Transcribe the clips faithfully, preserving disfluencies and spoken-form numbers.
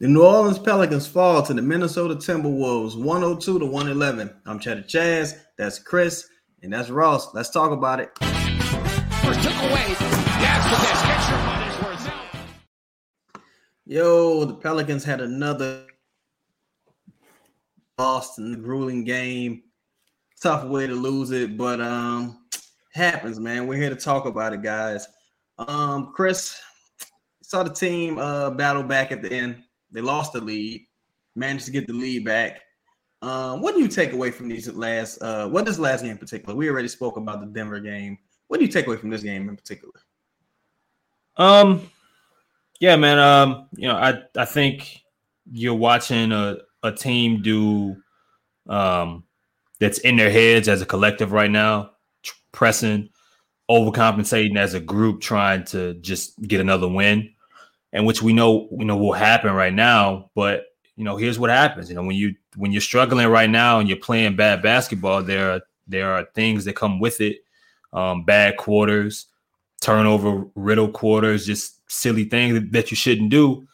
The New Orleans Pelicans fall to the Minnesota Timberwolves one oh two to one eleven. I'm Cheddar Chaz, that's Chris, and that's Ross. Let's talk about it. First took away. Yes, but that's Yo, the Pelicans had another loss in the grueling game. Tough way to lose it, but um, happens, man. We're here to talk about it, guys. Um, Chris, saw the team uh, battle back at the end. They lost the lead, managed to get the lead back. Um, what do you take away from these last uh, – what this last game in particular? We already spoke about the Denver game. What do you take away from this game in particular? Um, yeah, man. Um, you know, I, I think you're watching a, a team do um, that's in their heads as a collective right now, tr- pressing, overcompensating as a group, trying to just get another win. And which we know, you know, will happen right now. But, you know, here's what happens. You know, when you when you're struggling right now and you're playing bad basketball, there are there are things that come with it. Um, bad quarters, turnover, riddle quarters, just silly things that you shouldn't do.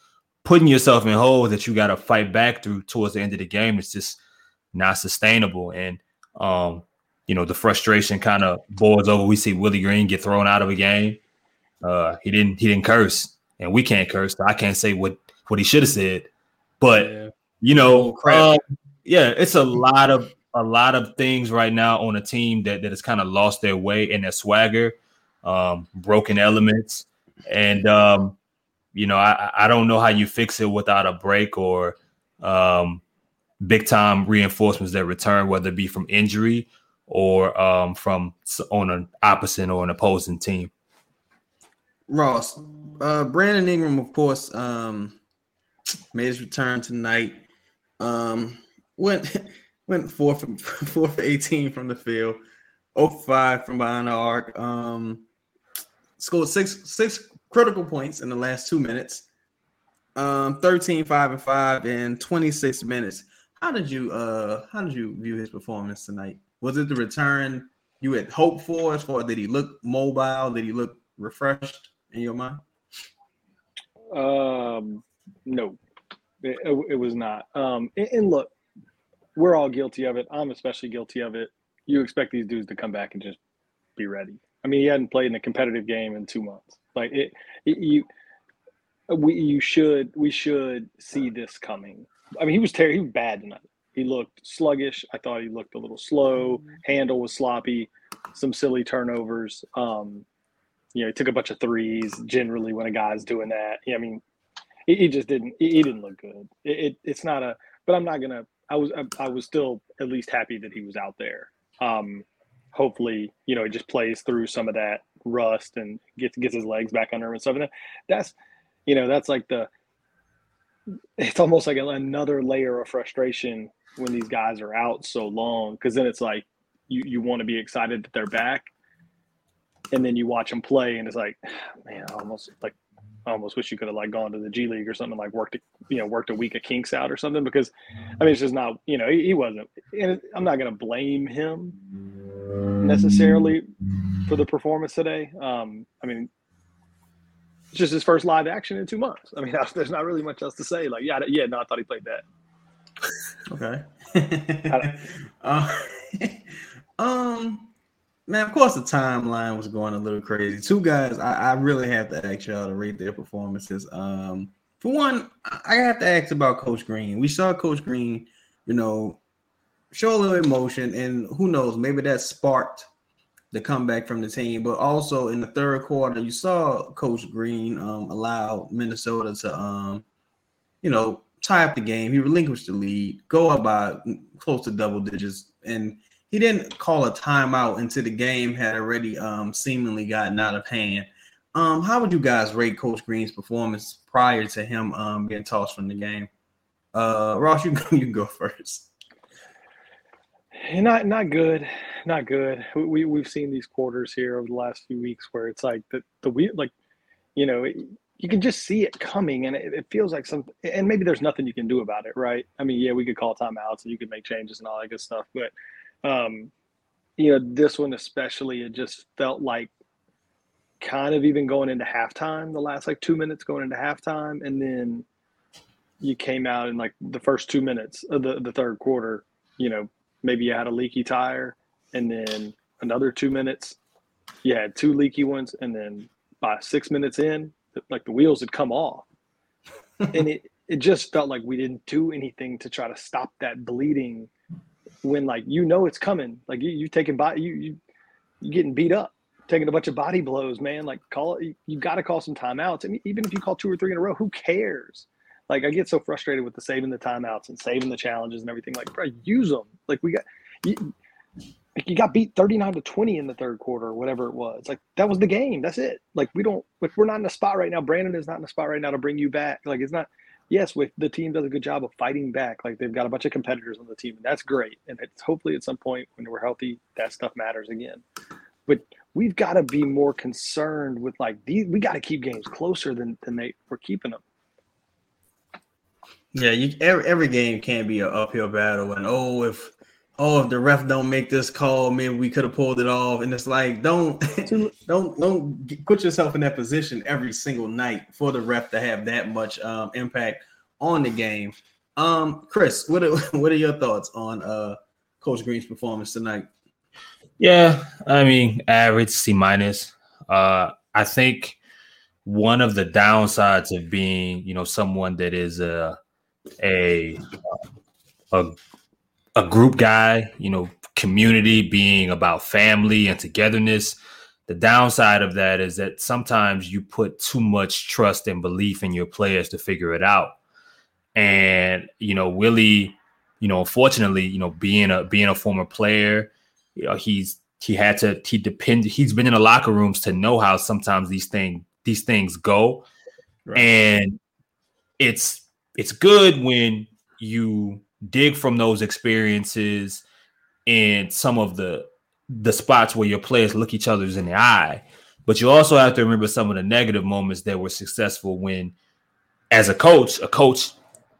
Putting yourself in holes that you got to fight back through towards the end of the game. It's just not sustainable. And, um, you know, the frustration kind of boils over. We see Willie Green get thrown out of a game. Uh, he didn't he didn't curse. And we can't curse. So I can't say what, what he should have said, but yeah. you know, um, yeah, it's a lot of a lot of things right now on a team that, that has kind of lost their way and their swagger, um, broken elements, and um, you know, I, I don't know how you fix it without a break or um, big time reinforcements that return, whether it be from injury or um, from on an opposite or an opposing team. Ross. Uh, Brandon Ingram, of course, um, made his return tonight. Um, went went four for four for eighteen from the field, oh for five from behind the arc. Um, scored six six critical points in the last two minutes. Um, thirteen five and five in twenty six minutes. How did you uh how did you view his performance tonight? Was it the return you had hoped for? As far as did he look mobile? Did he look refreshed in your mind? Um, no, it, it was not. Um, and, and look, we're all guilty of it. I'm especially guilty of it. You expect these dudes to come back and just be ready. I mean, he hadn't played in a competitive game in two months. Like it, it you, we, you should, we should see this coming. I mean, he was terrible. He was bad tonight. He looked sluggish. I thought he looked a little slow. Handle was sloppy. Some silly turnovers. Um, You know, he took a bunch of threes. Generally, when a guy's doing that, I mean, he, he just didn't. He, he didn't look good. It, it it's not a. But I'm not gonna. I was. I, I was still at least happy that he was out there. Um, hopefully, you know, he just plays through some of that rust and gets gets his legs back under him and stuff. And that's, you know, that's like the. It's almost like another layer of frustration when these guys are out so long, because then it's like you you want to be excited that they're back. And then you watch them play, and it's like, man, I almost like, I almost wish you could have like gone to the G League or something, like worked, you know, worked a week of kinks out or something. Because, I mean, it's just not, you know, he, he wasn't. And I'm not gonna blame him necessarily for the performance today. Um, I mean, it's just his first live action in two months. I mean, I, there's not really much else to say. Like, yeah, yeah, no, I thought he played that. Okay. uh, um. Man, of course, the timeline was going a little crazy. Two guys, I, I really have to ask y'all to rate their performances. Um, for one, I have to ask about Coach Green. We saw Coach Green, you know, show a little emotion, and who knows, maybe that sparked the comeback from the team. But also in the third quarter, you saw Coach Green um, allow Minnesota to, um, you know, tie up the game. He relinquished the lead, go up by close to double digits, and he didn't call a timeout until the game had already um, seemingly gotten out of hand. Um, how would you guys rate Coach Green's performance prior to him um, being tossed from the game? Uh, Ross, you can, you can go first. Not not good, not good. We we've seen these quarters here over the last few weeks where it's like the the we like, you know, it, you can just see it coming, and it, it feels like some. And maybe there's nothing you can do about it, right? I mean, yeah, we could call timeouts and you could make changes and all that good stuff, but. Um, you know, this one especially, it just felt like kind of even going into halftime, the last like two minutes going into halftime. And then you came out in like the first two minutes of the, the third quarter, you know, maybe you had a leaky tire, and then another two minutes, you had two leaky ones, and then by six minutes in, like the wheels had come off. And it, it just felt like we didn't do anything to try to stop that bleeding when, like, you know it's coming. Like, you, you taking body, you, you you getting beat up, taking a bunch of body blows, man. Like, call it, you got to call some timeouts. I mean, even if you call two or three in a row, who cares? Like, I get so frustrated with the saving the timeouts and saving the challenges and everything. Like, bro, use them. Like, we got you, – you got beat thirty-nine to twenty in the third quarter or whatever it was. Like, that was the game. That's it. Like, we don't – if we're not in a spot right now, Brandon is not in a spot right now to bring you back. Like, it's not – yes, with the team does a good job of fighting back. Like, they've got a bunch of competitors on the team, and that's great. And it's hopefully at some point when we're healthy, that stuff matters again. But we've got to be more concerned with, like, these, we got to keep games closer than, than they we're keeping them. Yeah, you, every, every game can be an uphill battle, and oh, if oh if the ref don't make this call, maybe we could have pulled it off. And it's like, don't don't don't put yourself in that position every single night for the ref to have that much um, impact on the game. Um, Chris, what are, what are your thoughts on uh, Coach Green's performance tonight? Yeah, I mean, average C minus. Uh, I think one of the downsides of being, you know, someone that is a uh, A, a a group guy, you know, community being about family and togetherness. The downside of that is that sometimes you put too much trust and belief in your players to figure it out. And, you know, Willie, you know, unfortunately, you know, being a being a former player, you know, he's he had to he depend he's been in the locker rooms to know how sometimes these thing these things go. Right. And it's It's good when you dig from those experiences in some of the the spots where your players look each other in the eye. But you also have to remember some of the negative moments that were successful when, as a coach, a coach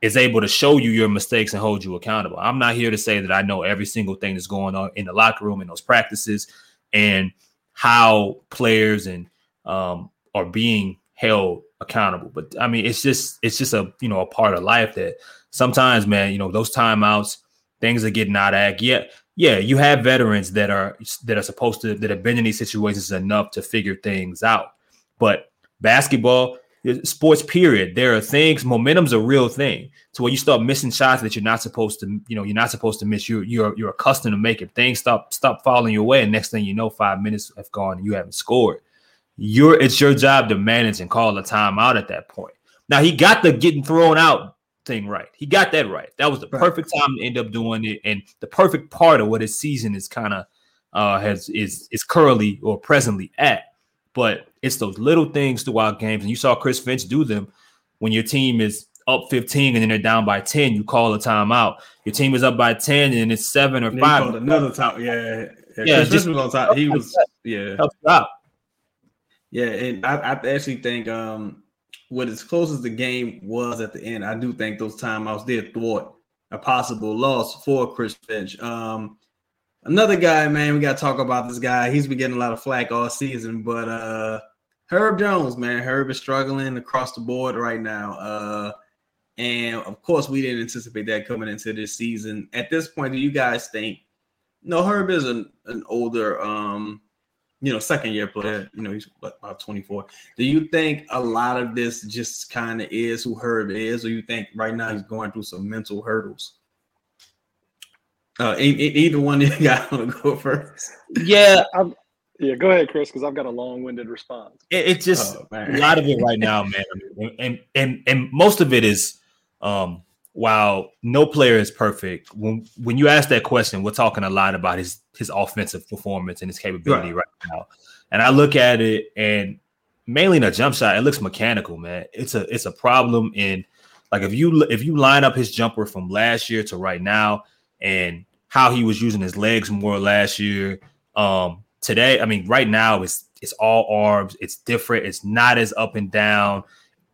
is able to show you your mistakes and hold you accountable. I'm not here to say that I know every single thing that's going on in the locker room in those practices and how players and um, are being held accountable, but I mean, it's just it's just a you know a part of life that sometimes, man, you know, those timeouts, things are getting out of act. Yeah, yeah, you have veterans that are that are supposed to that have been in these situations enough to figure things out. But basketball, sports, period, there are things. Momentum's a real thing. So when you start missing shots that you're not supposed to, you know, you're not supposed to miss. You're you're you're accustomed to making things stop stop falling your way, and next thing you know, five minutes have gone and you haven't scored. Your it's your job to manage and call a timeout at that point. Now, he got the getting thrown out thing right. He got that right. That was the perfect time to end up doing it, and the perfect part of what his season is kind of uh, has is is currently or presently at. But it's those little things throughout games, and you saw Chris Finch do them when your team is up fifteen and then they're down by ten. You call a timeout. Your team is up by ten and it's seven or and five. Called another time, yeah, yeah. yeah Chris just, was on top. He was, yeah. Yeah, and I, I actually think um, what as close as the game was at the end, I do think those timeouts did thwart a possible loss for Chris Finch. Um, another guy, man, we got to talk about this guy. He's been getting a lot of flack all season, but uh, Herb Jones, man. Herb is struggling across the board right now. Uh, and, of course, we didn't anticipate that coming into this season. At this point, do you guys think – no, Herb is an, an older um, – you know, second-year player, you know, he's about twenty-four. Do you think a lot of this just kind of is who Herb is, or you think right now he's going through some mental hurdles? Uh, either one of you guys want to go first? Yeah. I'm, yeah, go ahead, Chris, because I've got a long-winded response. It's it just oh, a lot of it right now, man. And and and most of it is, um, while no player is perfect, when when you ask that question, we're talking a lot about his his offensive performance and his capability right. right now. And I look at it, and mainly in a jump shot, it looks mechanical, man. It's a it's a problem in, like, if you if you line up his jumper from last year to right now and how he was using his legs more last year, um, today, I mean, right now it's it's all arms. It's different. It's not as up and down.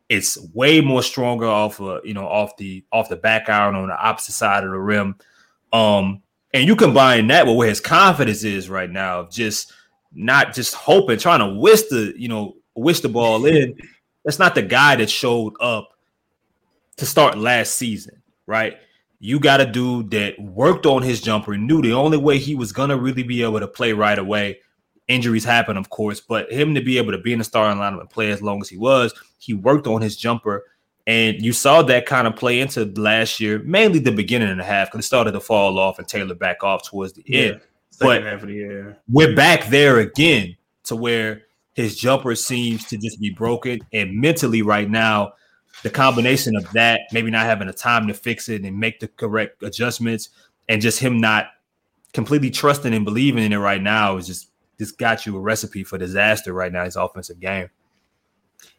It's way more stronger off of, you know, off the off the back iron on the opposite side of the rim. Um, And you combine that with where his confidence is right now, just not just hoping, trying to whisk the, you know, whisk the ball in. That's not the guy that showed up to start last season, right? You got a dude that worked on his jumper and knew the only way he was going to really be able to play right away. Injuries happen, of course, but him to be able to be in the starting lineup and play as long as he was, he worked on his jumper. And you saw that kind of play into last year, mainly the beginning and a half, because it started to fall off and tailor back off towards the end. Yeah, but half of the year. We're back there again to where his jumper seems to just be broken. And mentally right now, the combination of that, maybe not having the time to fix it and make the correct adjustments, and just him not completely trusting and believing in it right now is just, just got you a recipe for disaster right now, his offensive game.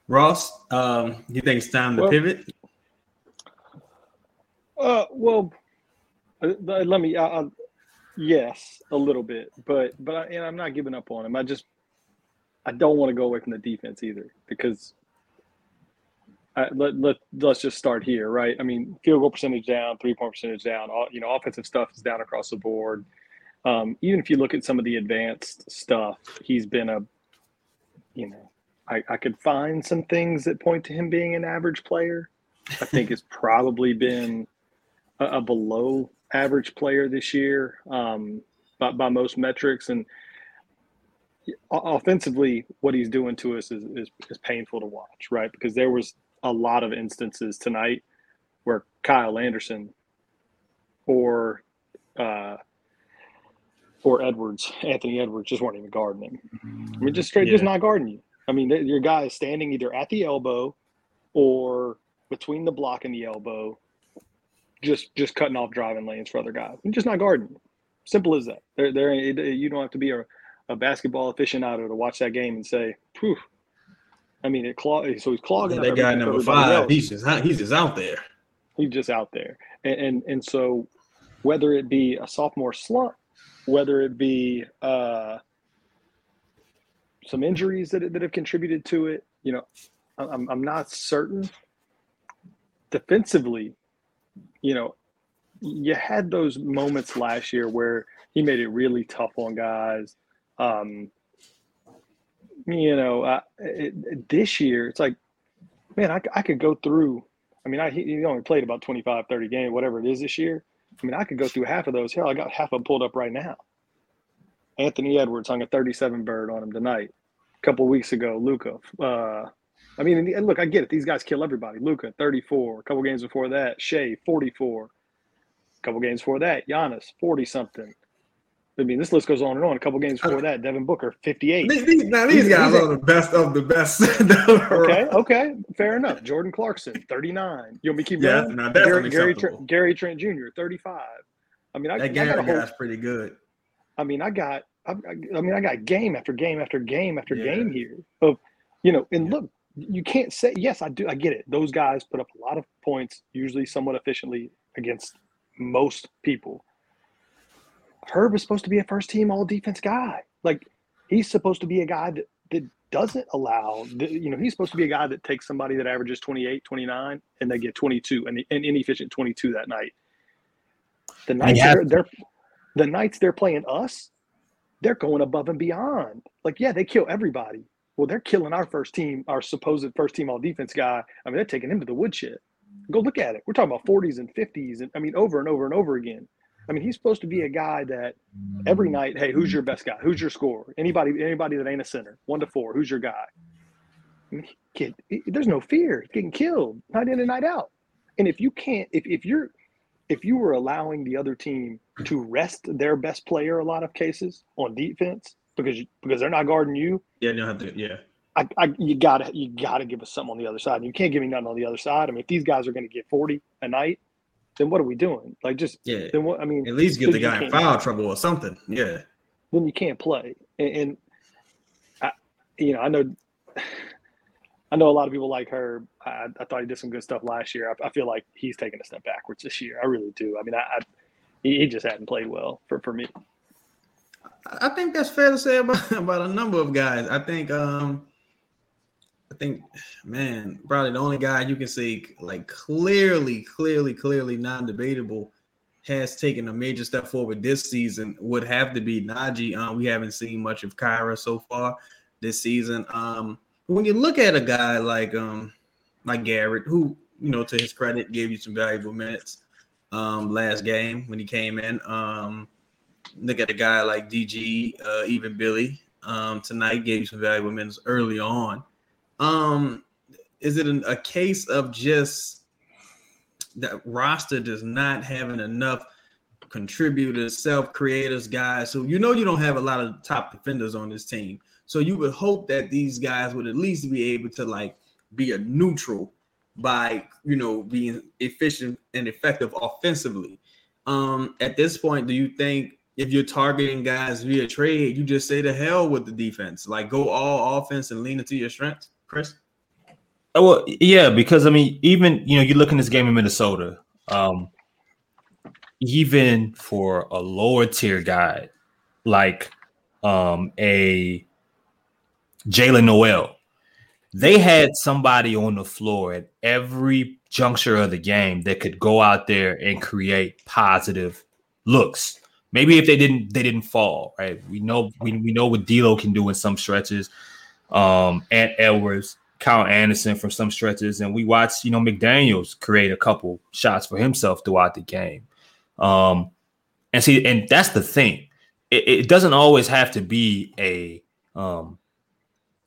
Ross, um, you think it's time to well, pivot? Uh, well, let me. I, I, yes, a little bit, but but I, and I'm not giving up on him. I just I don't want to go away from the defense either, because I, let let let's just start here, right? I mean, field goal percentage down, three point percentage down. All, you know, offensive stuff is down across the board. Um, even if you look at some of the advanced stuff, he's been a, you know. I, I could find some things that point to him being an average player. I think it's probably been a, a below average player this year, um, by, by most metrics. And offensively, what he's doing to us is, is, is painful to watch, right? Because there was a lot of instances tonight where Kyle Anderson or uh, or Edwards, Anthony Edwards, just weren't even guarding him. I mean, just straight, yeah. just not guarding you. I mean, your guy is standing either at the elbow or between the block and the elbow, just just cutting off driving lanes for other guys. And just not guarding. Simple as that. There, there. You don't have to be a, a basketball aficionado to watch that game and say, phew. I mean, it clog, so he's clogging up. That guy number five, he's just, he's just out there. He's just out there. And, and, and so whether it be a sophomore slump, whether it be uh, – some injuries that that have contributed to it, you know, I'm I'm not certain. Defensively, you know, you had those moments last year where he made it really tough on guys. Um, you know, I, it, this year it's like, man, I, I could go through. I mean, I he only played about twenty-five, thirty games, whatever it is this year. I mean, I could go through half of those. Hell, I got half of them pulled up right now. Anthony Edwards hung a thirty-seven bird on him tonight. A couple of weeks ago, Luca. Uh, I mean, and look, I get it. These guys kill everybody. Luca, thirty-four. A couple games before that, Shea, forty-four. A couple games before that, Giannis, forty-something. I mean, this list goes on and on. A couple games before that, Devin Booker, fifty-eight. These, these, now, these guys are the best of the best. okay, okay. Fair enough. Jordan Clarkson, thirty-nine. You want me to keep yeah, no, that's Gary, Gary, Trent, Gary Trent Junior, thirty-five. I mean, I, that Gary I guy's pretty good. I mean, I got, I, I mean, I got game after game after game after yeah. game here of, you know, and yeah. look, you can't say, yes, I do. I get it. Those guys put up a lot of points, usually somewhat efficiently against most people. Herb is supposed to be a first team all defense guy. Like, he's supposed to be a guy that, that doesn't allow, the, you know, he's supposed to be a guy that takes somebody that averages twenty-eight, twenty-nine, and they get twenty-two and an inefficient twenty-two that night. The night they're, they're The nights they're playing us, they're going above and beyond. Like, yeah, they kill everybody. Well, they're killing our first team, our supposed first team all defense guy. I mean, they're taking him to the woodshed. Go look at it. We're talking about forties and fifties, and I mean, over and over and over again. I mean, he's supposed to be a guy that every night, hey, who's your best guy? Who's your scorer? Anybody, anybody that ain't a center, one to four. Who's your guy? I mean, kid, there's no fear. He's getting killed night in and night out. And if you can't, if if you're If you were allowing the other team to rest their best player, a lot of cases on defense because you, because they're not guarding you, yeah, no, yeah, I, I, you gotta you gotta give us something on the other side. And you can't give me nothing on the other side. I mean, if these guys are going to get forty a night, then what are we doing? Like, just yeah. Then what? I mean, at least get the guy in foul trouble or something. Yeah. Then you can't play, and, and I, you know, I know. I know a lot of people like Herb. I, I thought he did some good stuff last year. I, I feel like he's taking a step backwards this year. I really do. I mean, I, I he, he just hadn't played well for, for me. I think that's fair to say about, about a number of guys. I think, um, I think, man, probably the only guy you can say, like, clearly, clearly, clearly non-debatable has taken a major step forward this season would have to be Najee. Um, we haven't seen much of Kyra so far this season. Um, When you look at a guy like um like Garrett, who you know, to his credit, gave you some valuable minutes um, last game when he came in. Um, look at a guy like D G, uh, even Billy um, tonight gave you some valuable minutes early on. Um, is it an, a case of just that roster does not having enough contributors, self-creators, guys who, you know, you don't have a lot of top defenders on this team. So you would hope that these guys would at least be able to, like, be a neutral by, you know, being efficient and effective offensively. Um, at this point, do you think if you're targeting guys via trade, you just say to hell with the defense, like go all offense and lean into your strengths, Chris? Oh, well, yeah, because, I mean, even, you know, you look in this game in Minnesota, um, even for a lower tier guy like um, a Jaylen Noel, they had somebody on the floor at every juncture of the game that could go out there and create positive looks. Maybe if they didn't, they didn't fall, right? We know we, we know what D'Lo can do in some stretches, um, and Edwards, Kyle Anderson from some stretches, and we watched, you know, McDaniels create a couple shots for himself throughout the game. Um, and see, and that's the thing. It, it doesn't always have to be a um,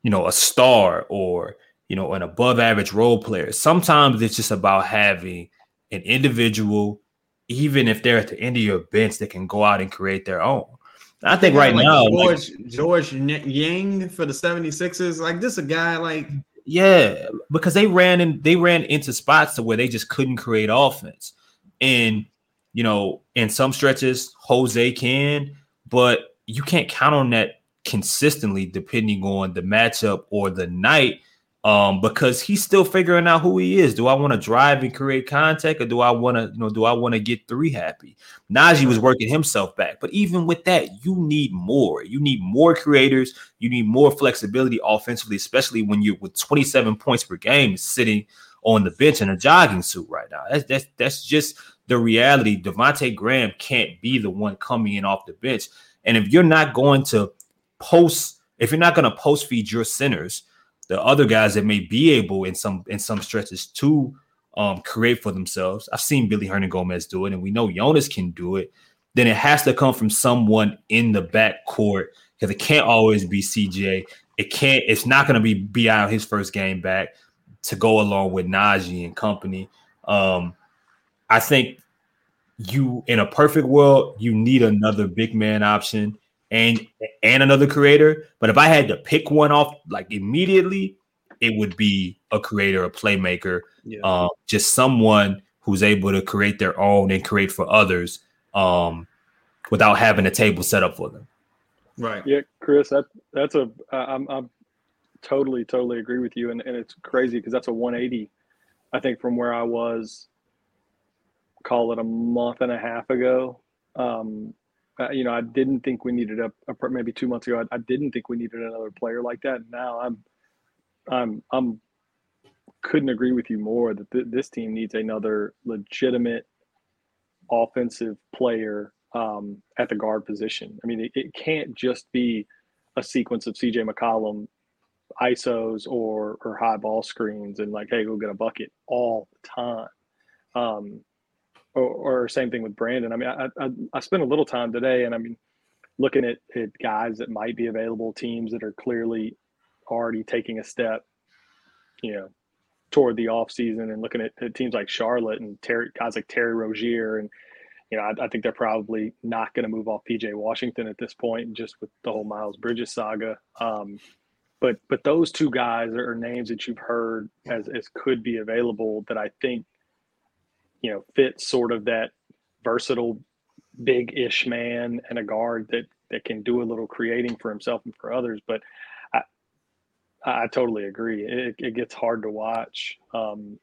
you know, a star or, you know, an above average role player. Sometimes it's just about having an individual, even if they're at the end of your bench, that can go out and create their own. I think yeah, right like now, George, like, George Yang for the seventy-sixers, like this, a guy like, yeah, because they ran in, they ran into spots to where they just couldn't create offense. And, you know, in some stretches, Jose can, but you can't count on that consistently depending on the matchup or the night, um, because he's still figuring out who he is. Do I want to drive and create contact, or do I want to, you know, do I want to get three happy? Najee was working himself back, but even with that, you need more. You need more creators. You need more flexibility offensively, especially when you're with twenty-seven points per game sitting on the bench in a jogging suit right now. That's that's that's just the reality. Devontae Graham can't be the one coming in off the bench, and if you're not going to post, if you're not going to post feed your centers, the other guys that may be able in some in some stretches to um, create for themselves. I've seen Billy Hernandez do it, and we know Jonas can do it. Then it has to come from someone in the backcourt, because it can't always be C J. It can't. It's not going to be B I on his first game back to go along with Najee and company. Um, I think you, in a perfect world, you need another big man option and and another creator. But if I had to pick one off, like immediately, it would be a creator, a playmaker, yeah. um, just someone who's able to create their own and create for others um, without having a table set up for them. Right. Yeah, Chris, that, that's a uh, I'm, I'm totally, totally agree with you. And, and it's crazy because that's a one eighty, I think, from where I was, call it a month and a half ago. Um, uh, you know, I didn't think we needed a, a maybe two months ago. I, I didn't think we needed another player like that. Now I'm, I'm, I'm couldn't agree with you more that th- this team needs another legitimate offensive player um, at the guard position. I mean, it, it can't just be a sequence of C J McCollum I S Os or, or high ball screens and like, hey, go get a bucket all the time. Um, Or, or same thing with Brandon. I mean, I, I I spent a little time today, and I mean, looking at, at guys that might be available, teams that are clearly already taking a step, you know, toward the off season, and looking at, at teams like Charlotte and Terry, guys like Terry Rozier, and you know, I, I think they're probably not going to move off P J. Washington at this point, just with the whole Miles Bridges saga. Um, but but those two guys are, are names that you've heard as as could be available that I think, you know, fits sort of that versatile big-ish man and a guard that, that can do a little creating for himself and for others. But I I totally agree. It, it gets hard to watch. Um,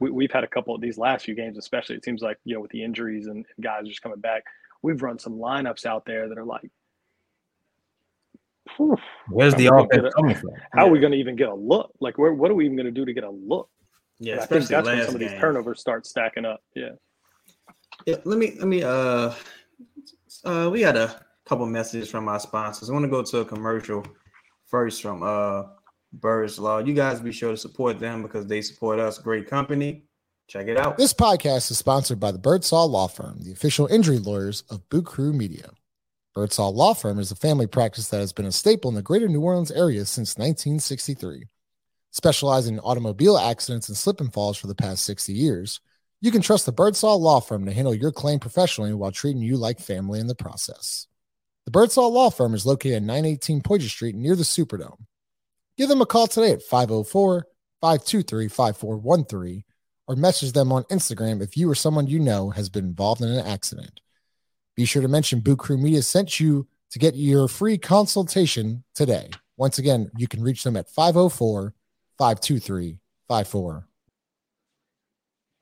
we, we've had a couple of these last few games, especially, it seems like, you know, with the injuries and guys just coming back, we've run some lineups out there that are like, where's the offense coming from? How are we going to even get a look? Like, where, what are we even going to do to get a look? Yeah, I think that's when some of these turnovers start stacking up. Yeah. yeah let me let me uh uh we had a couple messages from our sponsors. I want to go to a commercial first from uh Birdsall Law. You guys be sure to support them because they support us. Great company. Check it out. This podcast is sponsored by the Birdsall Law Firm, the official injury lawyers of Boot Crew Media. Birdsall Law Firm is a family practice that has been a staple in the greater New Orleans area since nineteen sixty-three. Specializing in automobile accidents and slip and falls for the past sixty years, you can trust the Birdsall Law Firm to handle your claim professionally while treating you like family in the process. The Birdsall Law Firm is located at nine eighteen Poydras Street near the Superdome. Give them a call today at five oh four, five two three, five four one three or message them on Instagram if you or someone you know has been involved in an accident. Be sure to mention Boot Crew Media sent you to get your free consultation today. Once again, you can reach them at five oh four, five two three, five four one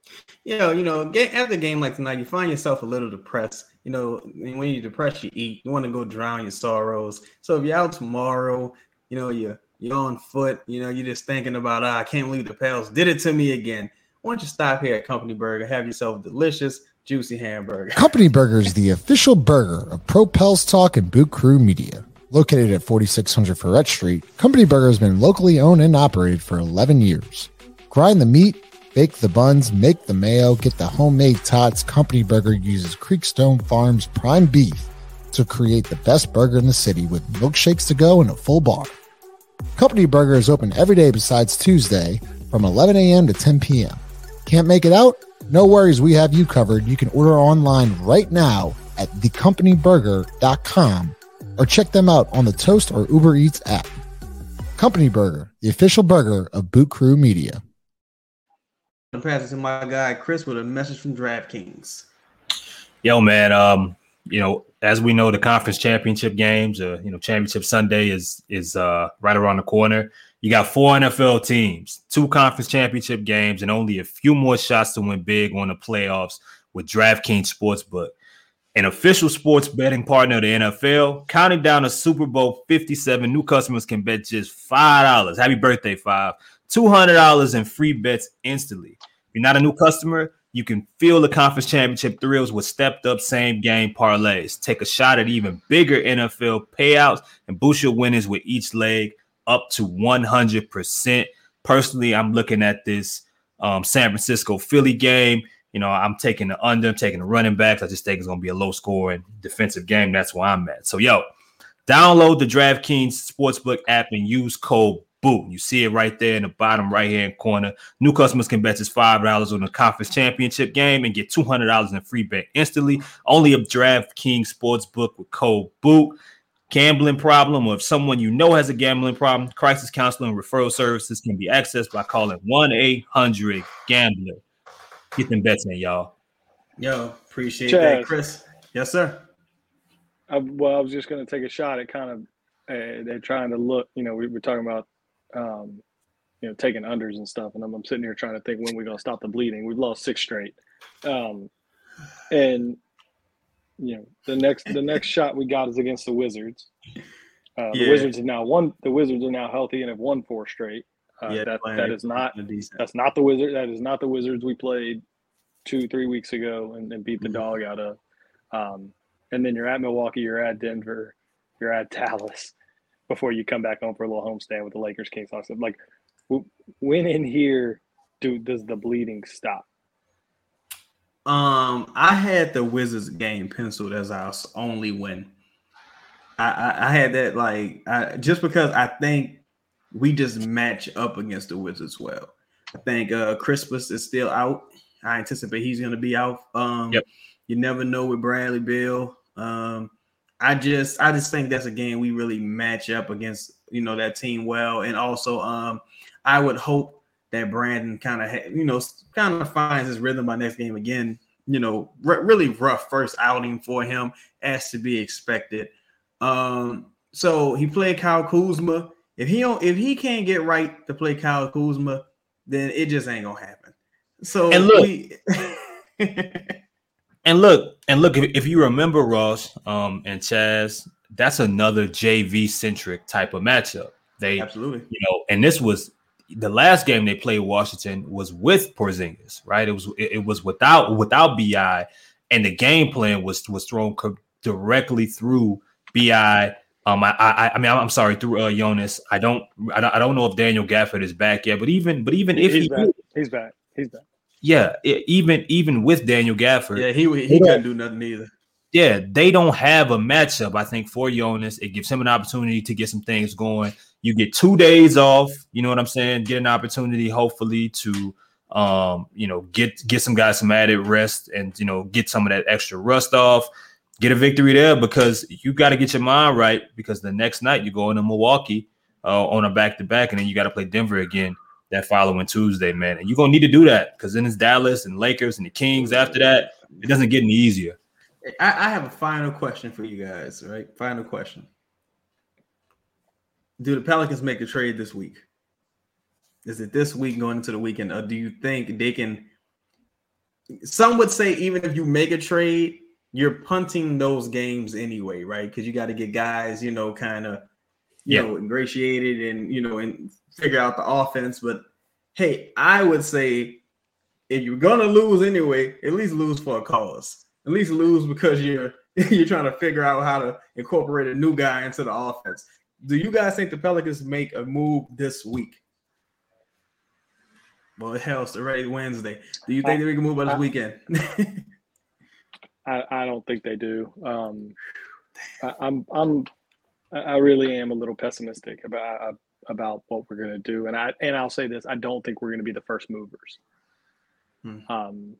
three. You know, you know, get, after a game like tonight, you find yourself a little depressed. You know, when you're depressed, you eat. You want to go drown your sorrows. So if you're out tomorrow, you know, you're, you're on foot. You know, you're just thinking about, ah, I can't believe the Pels did it to me again. Why don't you stop here at Company Burger, have yourself a delicious, juicy hamburger. Company Burger is the official burger of Pro Pels Talk and Boot Crew Media. Located at forty-six hundred Ferret Street, Company Burger has been locally owned and operated for eleven years. Grind the meat, bake the buns, make the mayo, get the homemade tots. Company Burger uses Creekstone Farms prime beef to create the best burger in the city with milkshakes to go and a full bar. Company Burger is open every day besides Tuesday from eleven a.m. to ten p.m. Can't make it out? No worries, we have you covered. You can order online right now at the company burger dot com or check them out on the Toast or Uber Eats app. Company Burger, the official burger of Boot Crew Media. I'm passing to my guy Chris with a message from DraftKings. Yo, man, um, you know, as we know, the conference championship games, uh, you know, Championship Sunday is is uh, right around the corner. You got four N F L teams, two conference championship games, and only a few more shots to win big on the playoffs with DraftKings Sportsbook, an official sports betting partner of the N F L. Counting down to Super Bowl fifty-seven, new customers can bet just five dollars. Happy birthday, five. two hundred dollars in free bets instantly. If you're not a new customer, you can feel the conference championship thrills with stepped-up same-game parlays. Take a shot at even bigger N F L payouts and boost your winnings with each leg up to one hundred percent. Personally, I'm looking at this um, San Francisco-Philly game. You know, I'm taking the under, I'm taking the running backs. I just think it's going to be a low-scoring defensive game. That's where I'm at. So, yo, download the DraftKings Sportsbook app and use code BOOT. You see it right there in the bottom right-hand corner. New customers can bet just five dollars on the conference championship game and get two hundred dollars in free bet instantly. Only a DraftKings Sportsbook with code BOOT. Gambling problem, or if someone you know has a gambling problem, crisis counseling and referral services can be accessed by calling one eight hundred gambler. Get them bets in, y'all. Yo, appreciate Chaz. That, Chris. Yes, sir. I, well, I was just going to take a shot at kind of uh, they're trying to look. You know, we were talking about, um, you know, taking unders and stuff, and I'm, I'm sitting here trying to think when we're going to stop the bleeding. We've lost six straight, um, and. You know, the next the next shot we got is against the Wizards. Uh, yeah. The Wizards are now one. The Wizards are now healthy and have won four straight. Uh, yeah, that that is not that's not the Wizard. That is not the Wizards we played two three weeks ago and, and beat the mm-hmm. dog out of. Um, and then you're at Milwaukee, you're at Denver, you're at Dallas before you come back home for a little homestand with the Lakers, Kings, Hawks. Like, when in here, do does the bleeding stop? Um, I had the Wizards game penciled as our only win. I, I, I had that like I, just because I think we just match up against the Wizards well. I think uh, Crispus is still out. I anticipate he's going to be out. Um, yep. You never know with Bradley Beal. Um, I just I just think that's a game we really match up against, you know, that team well, and also um, I would hope that Brandon kind of, ha- you know, kind of finds his rhythm by next game again. You know, r- really rough first outing for him, as to be expected. Um, so he played Kyle Kuzma. If he don't, if he can't get right to play Kyle Kuzma, then it just ain't gonna happen. So and look, we- and look, and look. If, if you remember Ross um, and Chaz, that's another J V centric type of matchup. They absolutely, you know, and this was. The last game they played Washington was with Porzingis, right? It was it was without without B I, and the game plan was was thrown co- directly through B I. Um, I I, I mean I'm sorry through uh, Jonas. I don't I don't I don't know if Daniel Gafford is back yet, but even but even if he's he back, is, he's back, he's back. Yeah, it, even even with Daniel Gafford. Yeah, he, he couldn't do nothing either. Yeah, they don't have a matchup, I think, for Jonas. It gives him an opportunity to get some things going. You get two days off, you know what I'm saying? Get an opportunity, hopefully, to um, you know, get get some guys some added rest and, you know, get some of that extra rust off. Get a victory there, because you got to get your mind right, because the next night you go into Milwaukee uh, on a back-to-back, and then you got to play Denver again that following Tuesday, man. And you're going to need to do that, because then it's Dallas and Lakers and the Kings after that. It doesn't get any easier. I, I have a final question for you guys, right? Final question. Do the Pelicans make a trade this week? Is it this week going into the weekend? Or do you think they can – some would say even if you make a trade, you're punting those games anyway, right? Because you got to get guys, you know, kind of, you yeah. know, ingratiated and, you know, and figure out the offense. But, hey, I would say if you're going to lose anyway, at least lose for a cause. At least lose because you're you're trying to figure out how to incorporate a new guy into the offense. Do you guys think the Pelicans make a move this week? Well, hell, it's already Wednesday. Do you think I, they make a move by this I, weekend? I, I don't think they do. Um, I, I'm I'm I really am a little pessimistic about about what we're gonna do, and I and I'll say this: I don't think we're gonna be the first movers. Hmm. Um,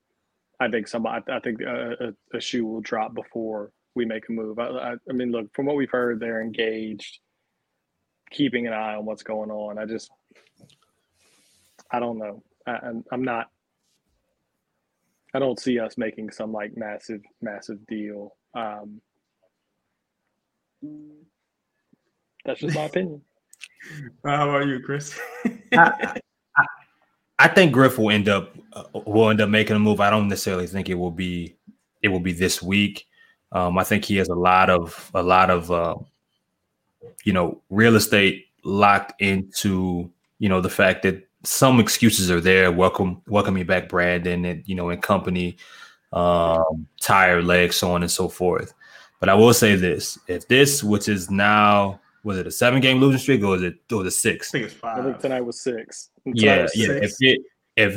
I think some. I, I think a, a, a shoe will drop before we make a move. I, I, I mean, look, from what we've heard, they're engaged, keeping an eye on what's going on. I just, I don't know. I, I'm, I'm not. I don't see us making some like massive, massive deal. Um, that's just my opinion. How about you, Chris? I think Griff will end up uh, will end up making a move. I don't necessarily think it will be it will be this week. Um, I think he has a lot of a lot of uh, you know, real estate locked into, you know, the fact that some excuses are there. Welcome, welcoming back Brandon and, you know, and company, um, tired legs, so on and so forth. But I will say this: if this, which is now. Was it a seven-game losing streak, or was it or the six? I think it's five. I think tonight was six. Tonight yeah, was yeah. Six. If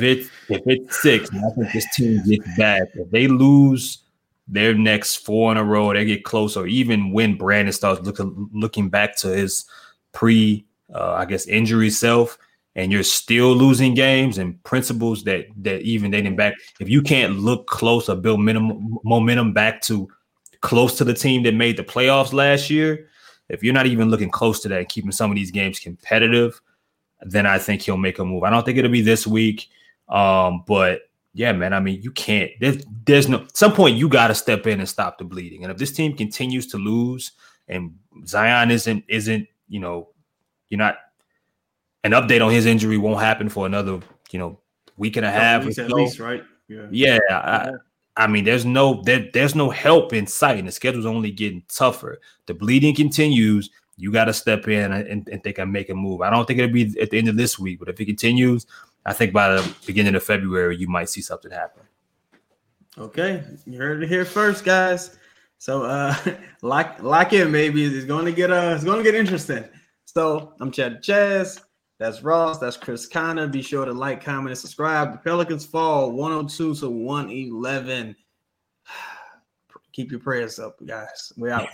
it if it if it's six, and I think this team gets back. If they lose their next four in a row, they get close, or even when Brandon starts looking looking back to his pre, uh, I guess, injury self, and you're still losing games and principles that that even they didn't back. If you can't look close or build minimum momentum back to close to the team that made the playoffs last year. If you're not even looking close to that and keeping some of these games competitive, then I think he'll make a move. I don't think it'll be this week. Um, but, yeah, man, I mean, you can't there's, – there's no – at some point you got to step in and stop the bleeding. And if this team continues to lose and Zion isn't, isn't you know, you're not – an update on his injury won't happen for another, you know, week and a half. At least, right? Yeah. Yeah. I, I mean, there's no there, there's no help in sight, and the schedule's only getting tougher. The bleeding continues. You got to step in and, and think I make a move. I don't think it'll be at the end of this week, but if it continues, I think by the beginning of February, you might see something happen. Okay, you heard it here first, guys. So uh, lock lock in, baby. It's going to get uh, it's going to get interesting. So I'm Chad Jazz. That's Ross. That's Chris Connor. Be sure to like, comment, and subscribe. The Pelicans fall one oh two to one eleven. Keep your prayers up, guys. We're out.